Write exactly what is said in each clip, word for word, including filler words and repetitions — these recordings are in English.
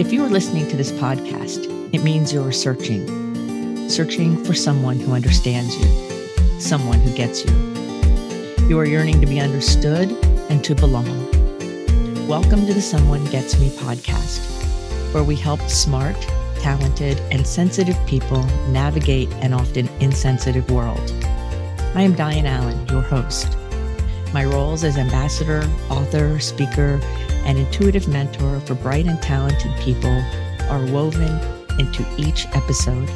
If you are listening to this podcast, it means you're searching, searching for someone who understands you, someone who gets you. You are yearning to be understood and to belong. Welcome to the Someone Gets Me podcast, where we help smart, talented, and sensitive people navigate an often insensitive world. I am Dianne Allen, your host. My roles as ambassador, author, speaker, and intuitive mentor for bright and talented people are woven into each episode.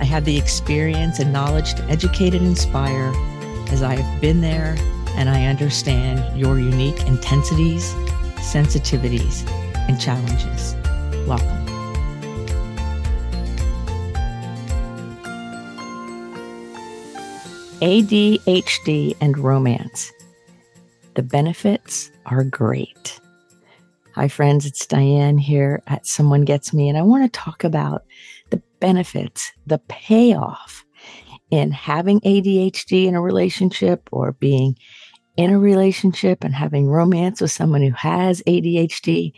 I have the experience and knowledge to educate and inspire, as I have been there and I understand your unique intensities, sensitivities, and challenges. Welcome. A D H D and romance. The benefits are great. Hi friends, it's Dianne here at Someone Gets Me, and I want to talk about the benefits, the payoff in having A D H D in a relationship or being in a relationship and having romance with someone who has A D H D,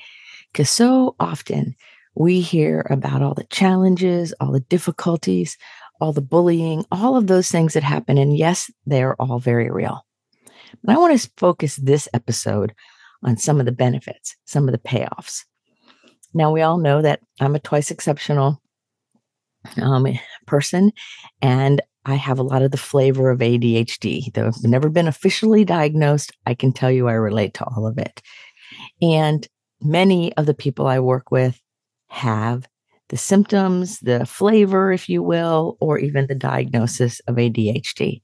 because so often we hear about all the challenges, all the difficulties, all the bullying, all of those things that happen. And yes, they're all very real. But I want to focus this episode on some of the benefits, some of the payoffs. Now, we all know that I'm a twice exceptional um, person, and I have a lot of the flavor of A D H D. Though I've never been officially diagnosed, I can tell you I relate to all of it. And many of the people I work with have the symptoms, the flavor, if you will, or even the diagnosis of A D H D.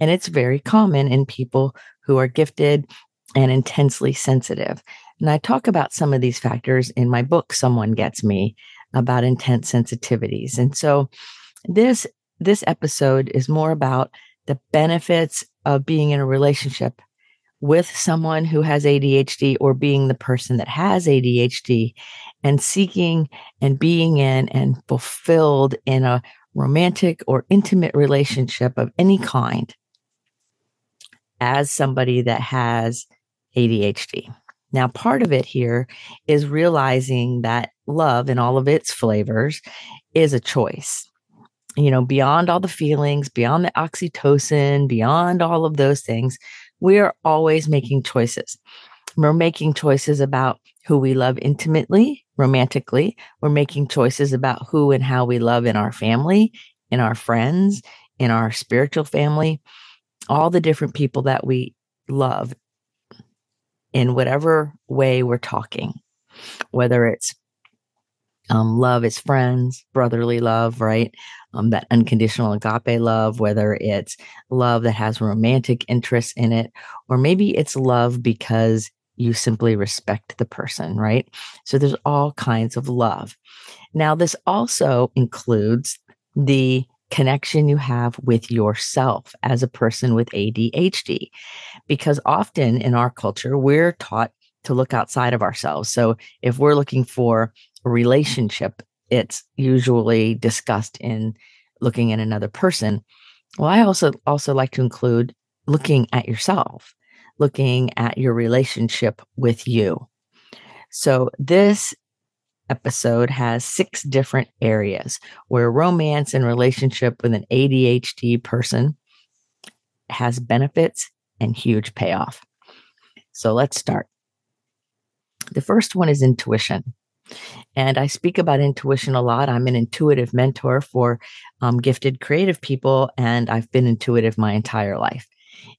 And it's very common in people who are gifted and intensely sensitive. And I talk about some of these factors in my book, Someone Gets Me, about intense sensitivities. And so this, this episode is more about the benefits of being in a relationship with someone who has A D H D, or being the person that has A D H D, and seeking and being in and fulfilled in a romantic or intimate relationship of any kind as somebody that has A D H D. Now, part of it here is realizing that love in all of its flavors is a choice. You know, beyond all the feelings, beyond the oxytocin, beyond all of those things, we are always making choices. We're making choices about who we love intimately, romantically. We're making choices about who and how we love in our family, in our friends, in our spiritual family, all the different people that we love in whatever way we're talking, whether it's um, love as friends, brotherly love, right? Um, that unconditional agape love, whether it's love that has romantic interests in it, or maybe it's love because you simply respect the person, right? So there's all kinds of love. Now, this also includes the connection you have with yourself as a person with A D H D, because often in our culture, we're taught to look outside of ourselves. So if we're looking for a relationship, it's usually discussed in looking at another person. Well, I also also like to include looking at yourself, looking at your relationship with you. So this episode has six different areas where romance and relationship with an A D H D person has benefits and huge payoff. So let's start. The first one is intuition. And I speak about intuition a lot. I'm an intuitive mentor for um, gifted creative people, and I've been intuitive my entire life.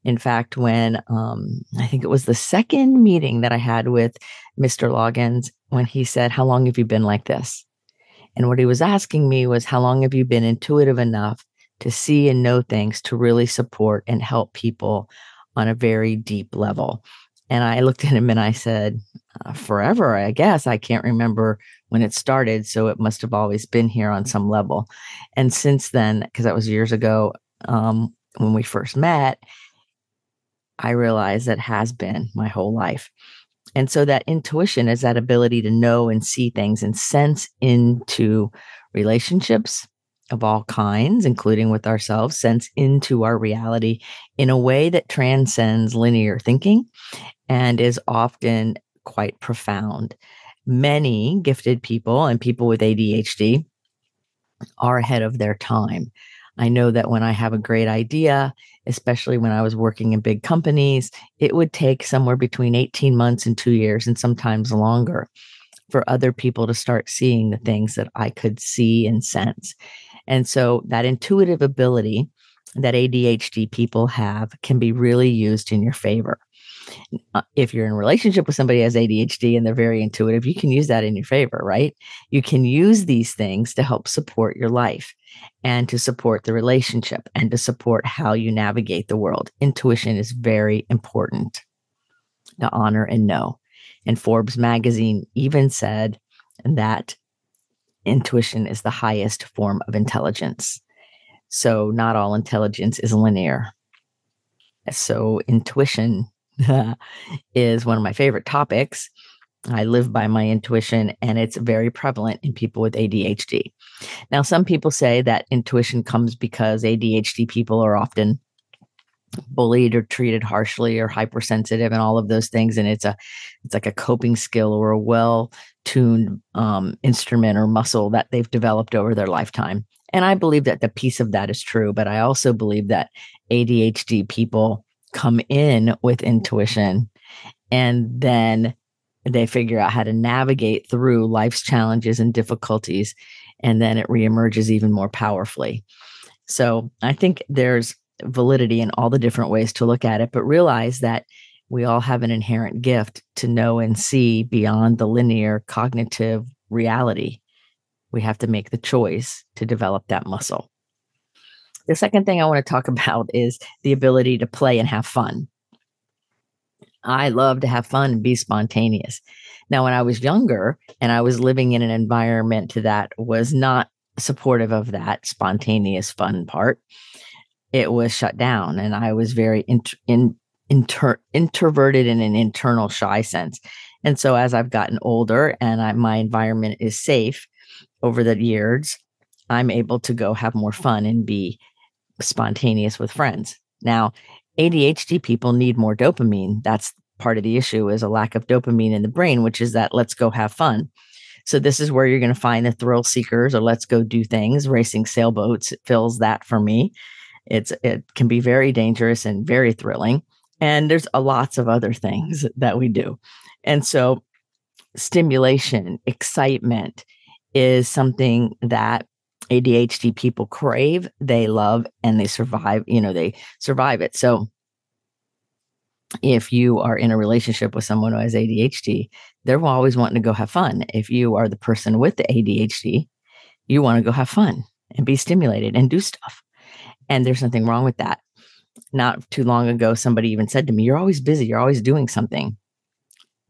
In fact, when um, I think it was the second meeting that I had with Mister Loggins, when he said, "How long have you been like this?" And what he was asking me was, how long have you been intuitive enough to see and know things to really support and help people on a very deep level? And I looked at him and I said, uh, forever, I guess. I can't remember when it started, so it must have always been here on some level. And since then, because that was years ago um, when we first met, I realized that has been my whole life. And so that intuition is that ability to know and see things and sense into relationships of all kinds, including with ourselves, sense into our reality in a way that transcends linear thinking and is often quite profound. many gifted people and people with A D H D are ahead of their time. I know that when I have a great idea, especially when I was working in big companies, it would take somewhere between eighteen months and two years and sometimes longer for other people to start seeing the things that I could see and sense. And so that intuitive ability that A D H D people have can be really used in your favor. If you're in a relationship with somebody who has A D H D and they're very intuitive, you can use that in your favor, right? You can use these things to help support your life and to support the relationship and to support how you navigate the world. Intuition is very important to honor and know. And Forbes magazine even said that intuition is the highest form of intelligence. So not all intelligence is linear. So intuition is one of my favorite topics. I live by my intuition, and it's very prevalent in people with A D H D. Now, some people say that intuition comes because A D H D people are often bullied or treated harshly or hypersensitive and all of those things. And it's a, it's like a coping skill or a well-tuned um, instrument or muscle that they've developed over their lifetime. And I believe that the piece of that is true, but I also believe that A D H D people come in with intuition and then they figure out how to navigate through life's challenges and difficulties. And then it reemerges even more powerfully. So I think there's validity in all the different ways to look at it, but realize that we all have an inherent gift to know and see beyond the linear cognitive reality. We have to make the choice to develop that muscle. The second thing I want to talk about is the ability to play and have fun. I love to have fun and be spontaneous. Now, when I was younger and I was living in an environment that was not supportive of that spontaneous fun part, it was shut down, and I was very inter- in, inter- introverted in an internal shy sense. And so as I've gotten older and I, my environment is safe, over the years, I'm able to go have more fun and be spontaneous with friends. Now, A D H D people need more dopamine. That's part of the issue, is a lack of dopamine in the brain, which is that let's go have fun. So this is where you're going to find the thrill seekers or let's go do things. Racing sailboats, it fills that for me. It's it can be very dangerous and very thrilling. And there's a lots of other things that we do. And so stimulation, excitement, is something that A D H D people crave, they love, and they survive, you know, they survive it. So if you are in a relationship with someone who has A D H D, they're always wanting to go have fun. If you are the person with the A D H D, you want to go have fun and be stimulated and do stuff. And there's nothing wrong with that. Not too long ago, somebody even said to me, "You're always busy. You're always doing something."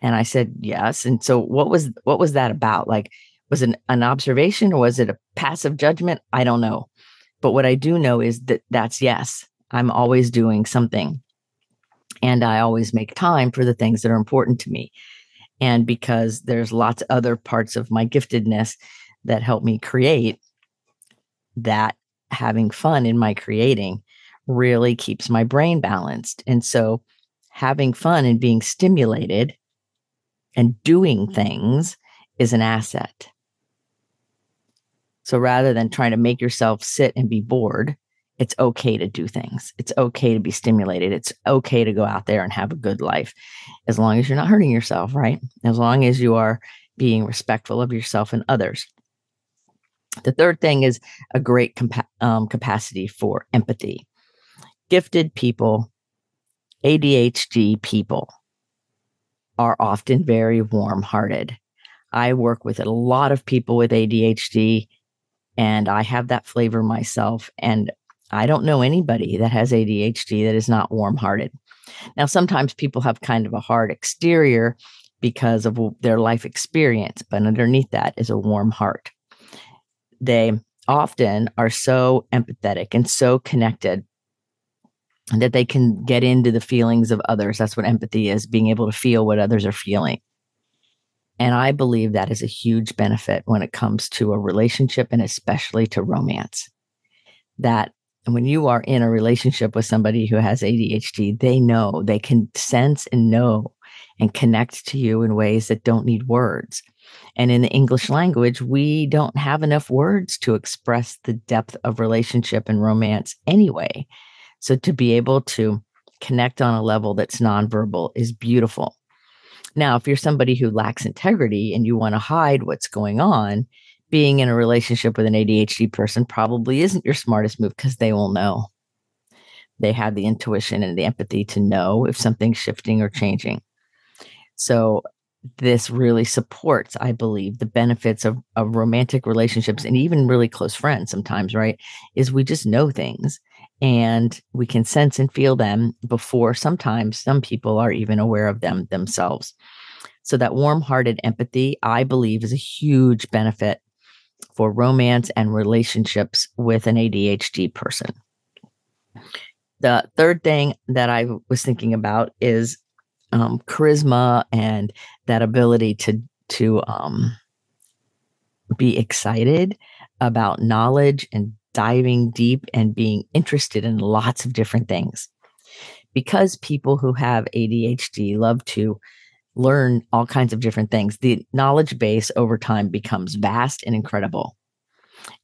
And I said, "Yes." And so what was, what was that about? Like, was it an observation or was it a passive judgment? I don't know. But what I do know is that that's yes. I'm always doing something. And I always make time for the things that are important to me. And because there's lots of other parts of my giftedness that help me create, that having fun in my creating really keeps my brain balanced. And so having fun and being stimulated and doing things is an asset. So rather than trying to make yourself sit and be bored, it's okay to do things. It's okay to be stimulated. It's okay to go out there and have a good life, as long as you're not hurting yourself, right? As long as you are being respectful of yourself and others. The third thing is a great compa- um, capacity for empathy. Gifted people, A D H D people, are often very warm-hearted. I work with a lot of people with A D H D, and I have that flavor myself. And I don't know anybody that has A D H D that is not warm-hearted. Now, sometimes people have kind of a hard exterior because of their life experience, but underneath that is a warm heart. They often are so empathetic and so connected that they can get into the feelings of others. That's what empathy is, being able to feel what others are feeling. And I believe that is a huge benefit when it comes to a relationship and especially to romance. That when you are in a relationship with somebody who has A D H D, they know, they can sense and know and connect to you in ways that don't need words. And in the English language, we don't have enough words to express the depth of relationship and romance anyway. So to be able to connect on a level that's nonverbal is beautiful. Now, if you're somebody who lacks integrity and you want to hide what's going on, being in a relationship with an A D H D person probably isn't your smartest move because they will know. They have the intuition and the empathy to know if something's shifting or changing. So this really supports, I believe, the benefits of, of romantic relationships and even really close friends sometimes, right? Is we just know things and we can sense and feel them before sometimes some people are even aware of them themselves. So that warm-hearted empathy, I believe, is a huge benefit for romance and relationships with an A D H D person. The third thing that I was thinking about is um, charisma and that ability to to um, be excited about knowledge and diving deep and being interested in lots of different things. Because people who have A D H D love to learn all kinds of different things, the knowledge base over time becomes vast and incredible.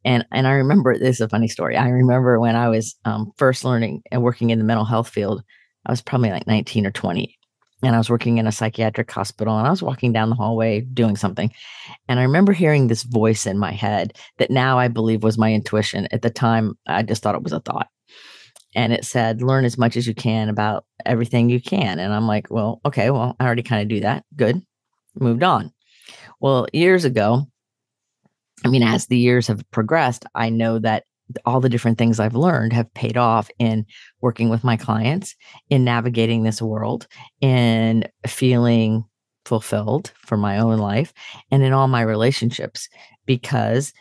And and I remember, this is a funny story. I remember when I was um, first learning and working in the mental health field, I was probably like nineteen or twenty. And I was working in a psychiatric hospital and I was walking down the hallway doing something. And I remember hearing this voice in my head that now I believe was my intuition. At the time, I just thought it was a thought. And it said, learn as much as you can about everything you can. And I'm like, well, okay, well, I already kind of do that. Good. Moved on. Well, years ago, I mean, as the years have progressed, I know that all the different things I've learned have paid off in working with my clients, in navigating this world, in feeling fulfilled for my own life, and in all my relationships. Because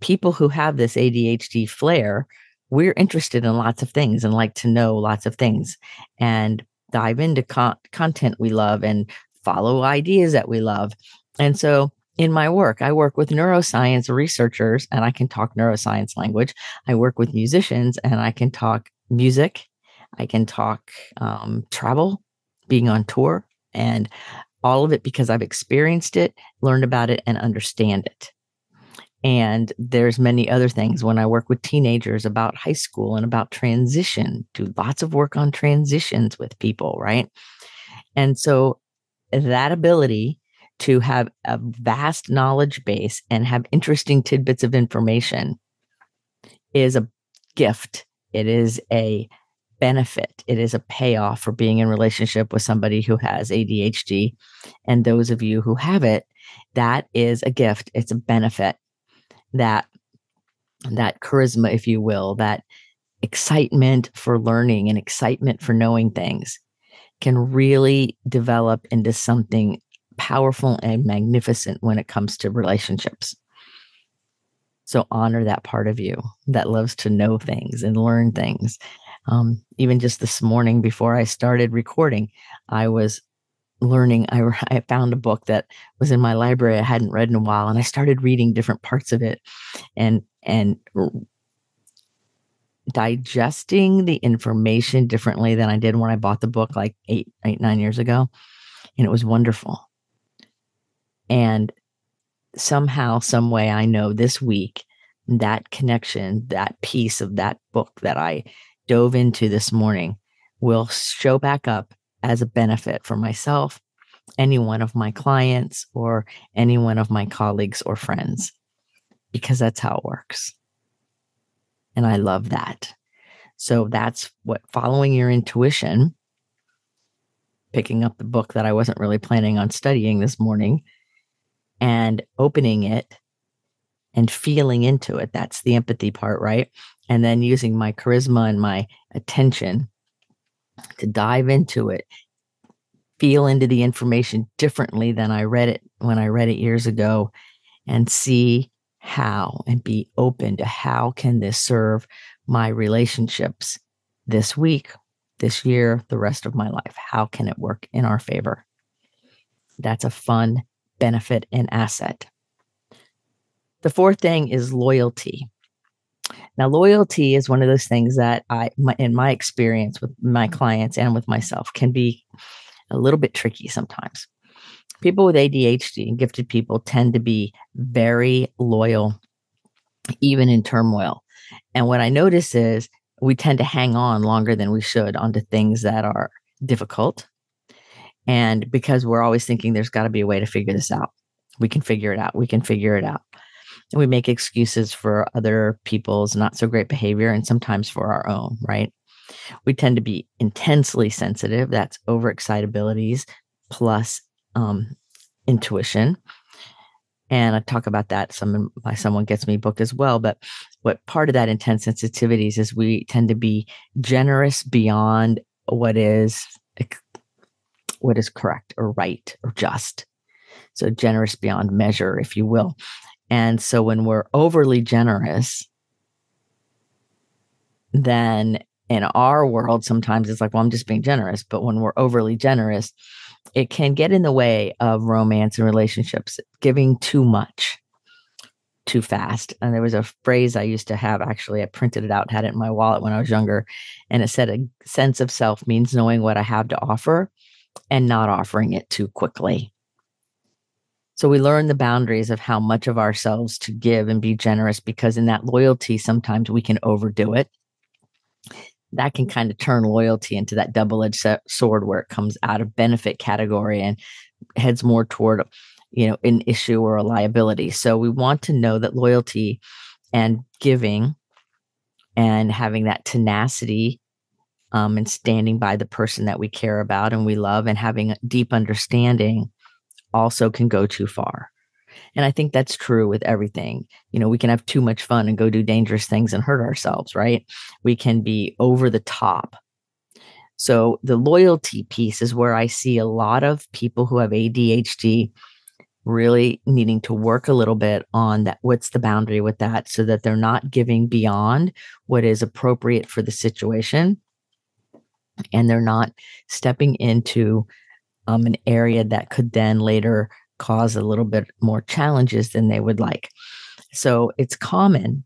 people who have this A D H D flair, we're interested in lots of things and like to know lots of things and dive into con- content we love and follow ideas that we love. And so in my work, I work with neuroscience researchers and I can talk neuroscience language. I work with musicians and I can talk music. I can talk um, travel, being on tour, and all of it because I've experienced it, learned about it, and understand it. And there's many other things when I work with teenagers about high school and about transition, do lots of work on transitions with people, right? And so that ability to have a vast knowledge base and have interesting tidbits of information is a gift. It is a benefit. It is a payoff for being in relationship with somebody who has A D H D. And those of you who have it, that is a gift. It's a benefit. That, that charisma, if you will, that excitement for learning and excitement for knowing things can really develop into something powerful and magnificent when it comes to relationships. So honor that part of you that loves to know things and learn things. Um, even just this morning before I started recording, I was learning. I, I found a book that was in my library I hadn't read in a while, and I started reading different parts of it and and digesting the information differently than I did when I bought the book like eight, eight, nine years ago. And it was wonderful. And somehow, some way, I know this week, that connection, that piece of that book that I dove into this morning will show back up as a benefit for myself, any one of my clients, or any one of my colleagues or friends, because that's how it works. And I love that. So that's what following your intuition, picking up the book that I wasn't really planning on studying this morning, and opening it and feeling into it. That's the empathy part, right? And then using my charisma and my attention to dive into it, feel into the information differently than I read it when I read it years ago, and see how, and be open to how can this serve my relationships this week, this year, the rest of my life. How can it work in our favor? That's a fun benefit and asset. The fourth thing is loyalty. Now, loyalty is one of those things that I, my, in my experience with my clients and with myself, can be a little bit tricky sometimes. People with A D H D and gifted people tend to be very loyal, even in turmoil. And what I notice is we tend to hang on longer than we should onto things that are difficult. And because we're always thinking there's got to be a way to figure this out. We can figure it out. We can figure it out. And we make excuses for other people's not so great behavior and sometimes for our own, right? We tend to be intensely sensitive. That's overexcitabilities plus um, intuition. And I talk about that some in my Someone Gets Me book as well. But what part of that intense sensitivities is we tend to be generous beyond what is what is correct or right or just. So generous beyond measure, if you will. And so when we're overly generous, then in our world, sometimes it's like, well, I'm just being generous. But when we're overly generous, it can get in the way of romance and relationships, giving too much, too fast. And there was a phrase I used to have, actually, I printed it out, had it in my wallet when I was younger. And it said, a sense of self means knowing what I have to offer and not offering it too quickly. So we learn the boundaries of how much of ourselves to give and be generous, because in that loyalty, sometimes we can overdo it. That can kind of turn loyalty into that double-edged sword where it comes out of benefit category and heads more toward, you know, an issue or a liability. So we want to know that loyalty and giving and having that tenacity um, and standing by the person that we care about and we love and having a deep understanding also can go too far. And I think that's true with everything. You know, we can have too much fun and go do dangerous things and hurt ourselves, right? We can be over the top. So the loyalty piece is where I see a lot of people who have A D H D really needing to work a little bit on that. What's the boundary with that so that they're not giving beyond what is appropriate for the situation. And they're not stepping into Um, an area that could then later cause a little bit more challenges than they would like. So it's common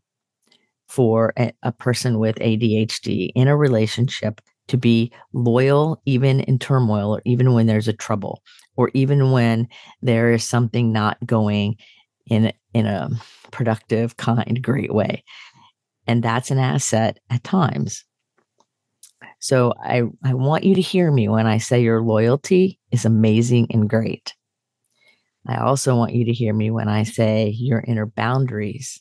for a, a person with A D H D in a relationship to be loyal, even in turmoil, or even when there's a trouble, or even when there is something not going in, in a productive, kind, great way. And that's an asset at times. So I, I want you to hear me when I say your loyalty is amazing and great. I also want you to hear me when I say your inner boundaries,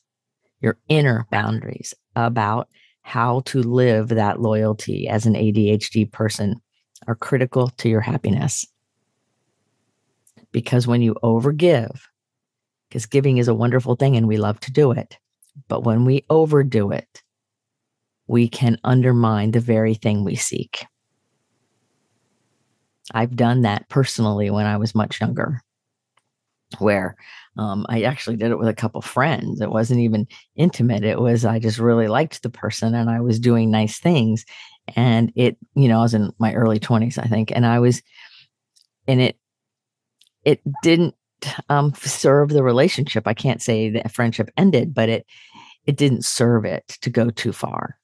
your inner boundaries about how to live that loyalty as an A D H D person are critical to your happiness. Because when you overgive, because giving is a wonderful thing and we love to do it, but when we overdo it, we can undermine the very thing we seek. I've done that personally when I was much younger, where um, I actually did it with a couple friends. It wasn't even intimate. It was, I just really liked the person and I was doing nice things. And it, you know, I was in my early twenties, I think, and I was, and it, it didn't um, serve the relationship. I can't say the friendship ended, but it, it didn't serve it to go too far.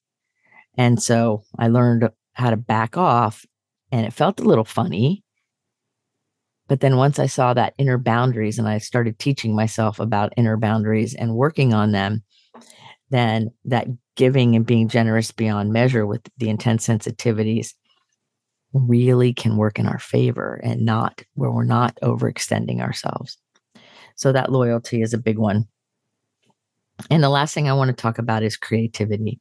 And so I learned how to back off and it felt a little funny. But then once I saw that inner boundaries and I started teaching myself about inner boundaries and working on them, then that giving and being generous beyond measure with the intense sensitivities really can work in our favor and not where we're not overextending ourselves. So that loyalty is a big one. And the last thing I want to talk about is creativity.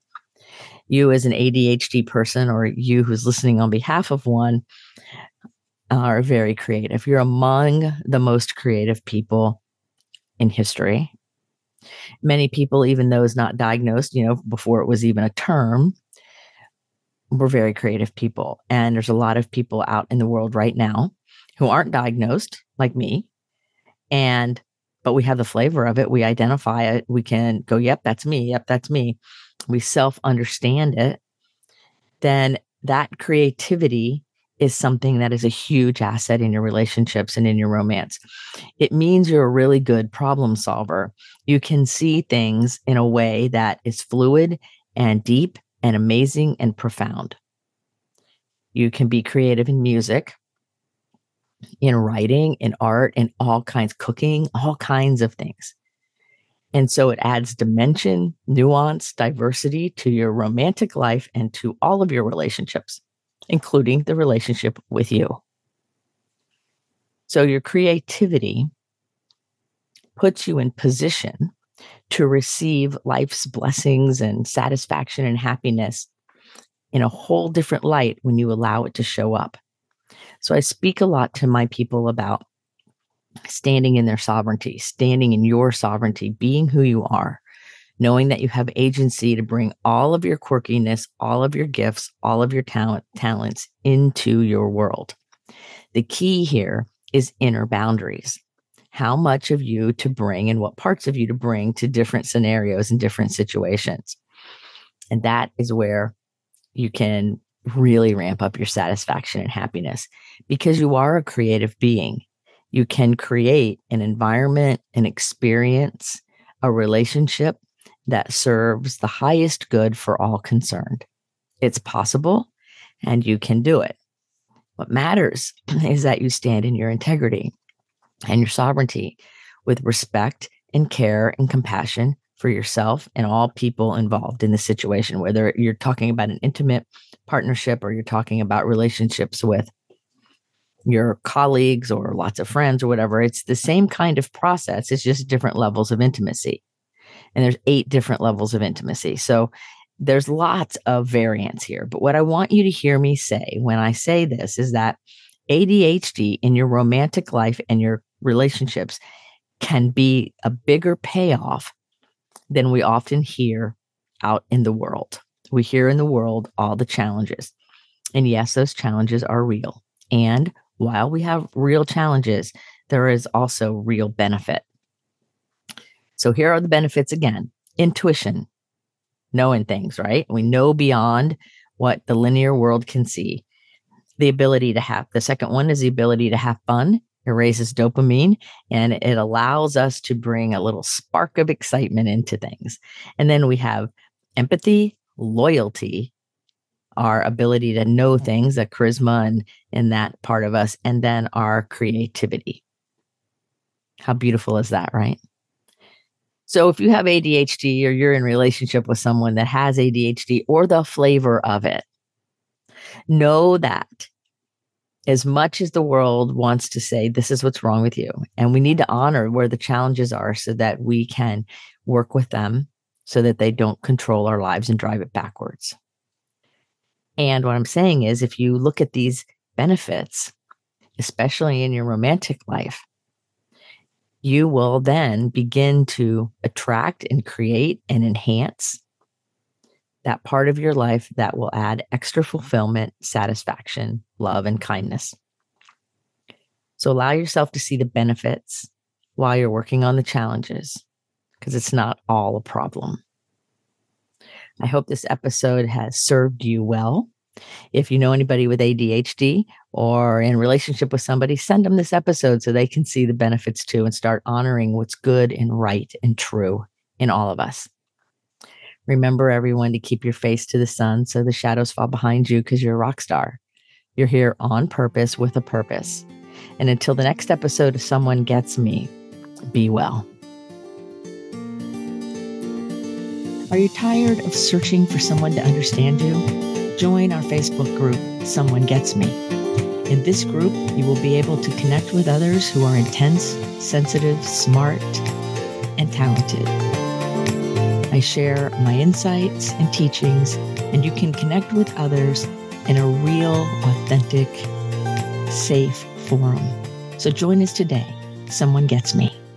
You as an A D H D person or you who's listening on behalf of one are very creative. You're among the most creative people in history. Many people, even those not diagnosed, you know, before it was even a term, were very creative people. And there's a lot of people out in the world right now who aren't diagnosed like me. And but we have the flavor of it. We identify it. We can go, yep, that's me. Yep, that's me. We self-understand it. Then that creativity is something that is a huge asset in your relationships and in your romance. It means you're a really good problem solver. You can see things in a way that is fluid and deep and amazing and profound. You can be creative in music. in writing, in art, in all kinds, cooking, all kinds of things. And so it adds dimension, nuance, diversity to your romantic life and to all of your relationships, including the relationship with you. So your creativity puts you in position to receive life's blessings and satisfaction and happiness in a whole different light when you allow it to show up. So I speak a lot to my people about standing in their sovereignty, standing in your sovereignty, being who you are, knowing that you have agency to bring all of your quirkiness, all of your gifts, all of your talent, talents into your world. The key here is inner boundaries. How much of you to bring and what parts of you to bring to different scenarios and different situations. And that is where you can really ramp up your satisfaction and happiness, because you are a creative being. You can create an environment, an experience, a relationship that serves the highest good for all concerned. It's possible, and you can do it. What matters is that you stand in your integrity and your sovereignty with respect and care and compassion for yourself and all people involved in the situation, whether you're talking about an intimate partnership or you're talking about relationships with your colleagues or lots of friends or whatever. It's the same kind of process. It's just different levels of intimacy. And there's eight different levels of intimacy. So there's lots of variance here. But what I want you to hear me say when I say this is that A D H D in your romantic life and your relationships can be a bigger payoff than we often hear out in the world. We hear in the world all the challenges. And yes, those challenges are real. And while we have real challenges, there is also real benefit. So here are the benefits again. Intuition, knowing things, right? We know beyond what the linear world can see. The ability to have, the second one is the ability to have fun. It raises dopamine and it allows us to bring a little spark of excitement into things. And then we have empathy, loyalty, our ability to know things, that charisma and, and that part of us, and then our creativity. How beautiful is that, right? So if you have A D H D or you're in relationship with someone that has A D H D or the flavor of it, know that as much as the world wants to say, this is what's wrong with you, and we need to honor where the challenges are so that we can work with them so that they don't control our lives and drive it backwards. And what I'm saying is, if you look at these benefits, especially in your romantic life, you will then begin to attract and create and enhance that part of your life that will add extra fulfillment, satisfaction, love, and kindness. So allow yourself to see the benefits while you're working on the challenges, because it's not all a problem. I hope this episode has served you well. If you know anybody with A D H D or in relationship with somebody, send them this episode so they can see the benefits too and start honoring what's good and right and true in all of us. Remember, everyone, to keep your face to the sun so the shadows fall behind you, because you're a rock star. You're here on purpose with a purpose. And until the next episode of Someone Gets Me, be well. Are you tired of searching for someone to understand you? Join our Facebook group, Someone Gets Me. In this group, you will be able to connect with others who are intense, sensitive, smart, and talented. I share my insights and teachings, and you can connect with others in a real, authentic, safe forum. So join us today. Someone Gets Me.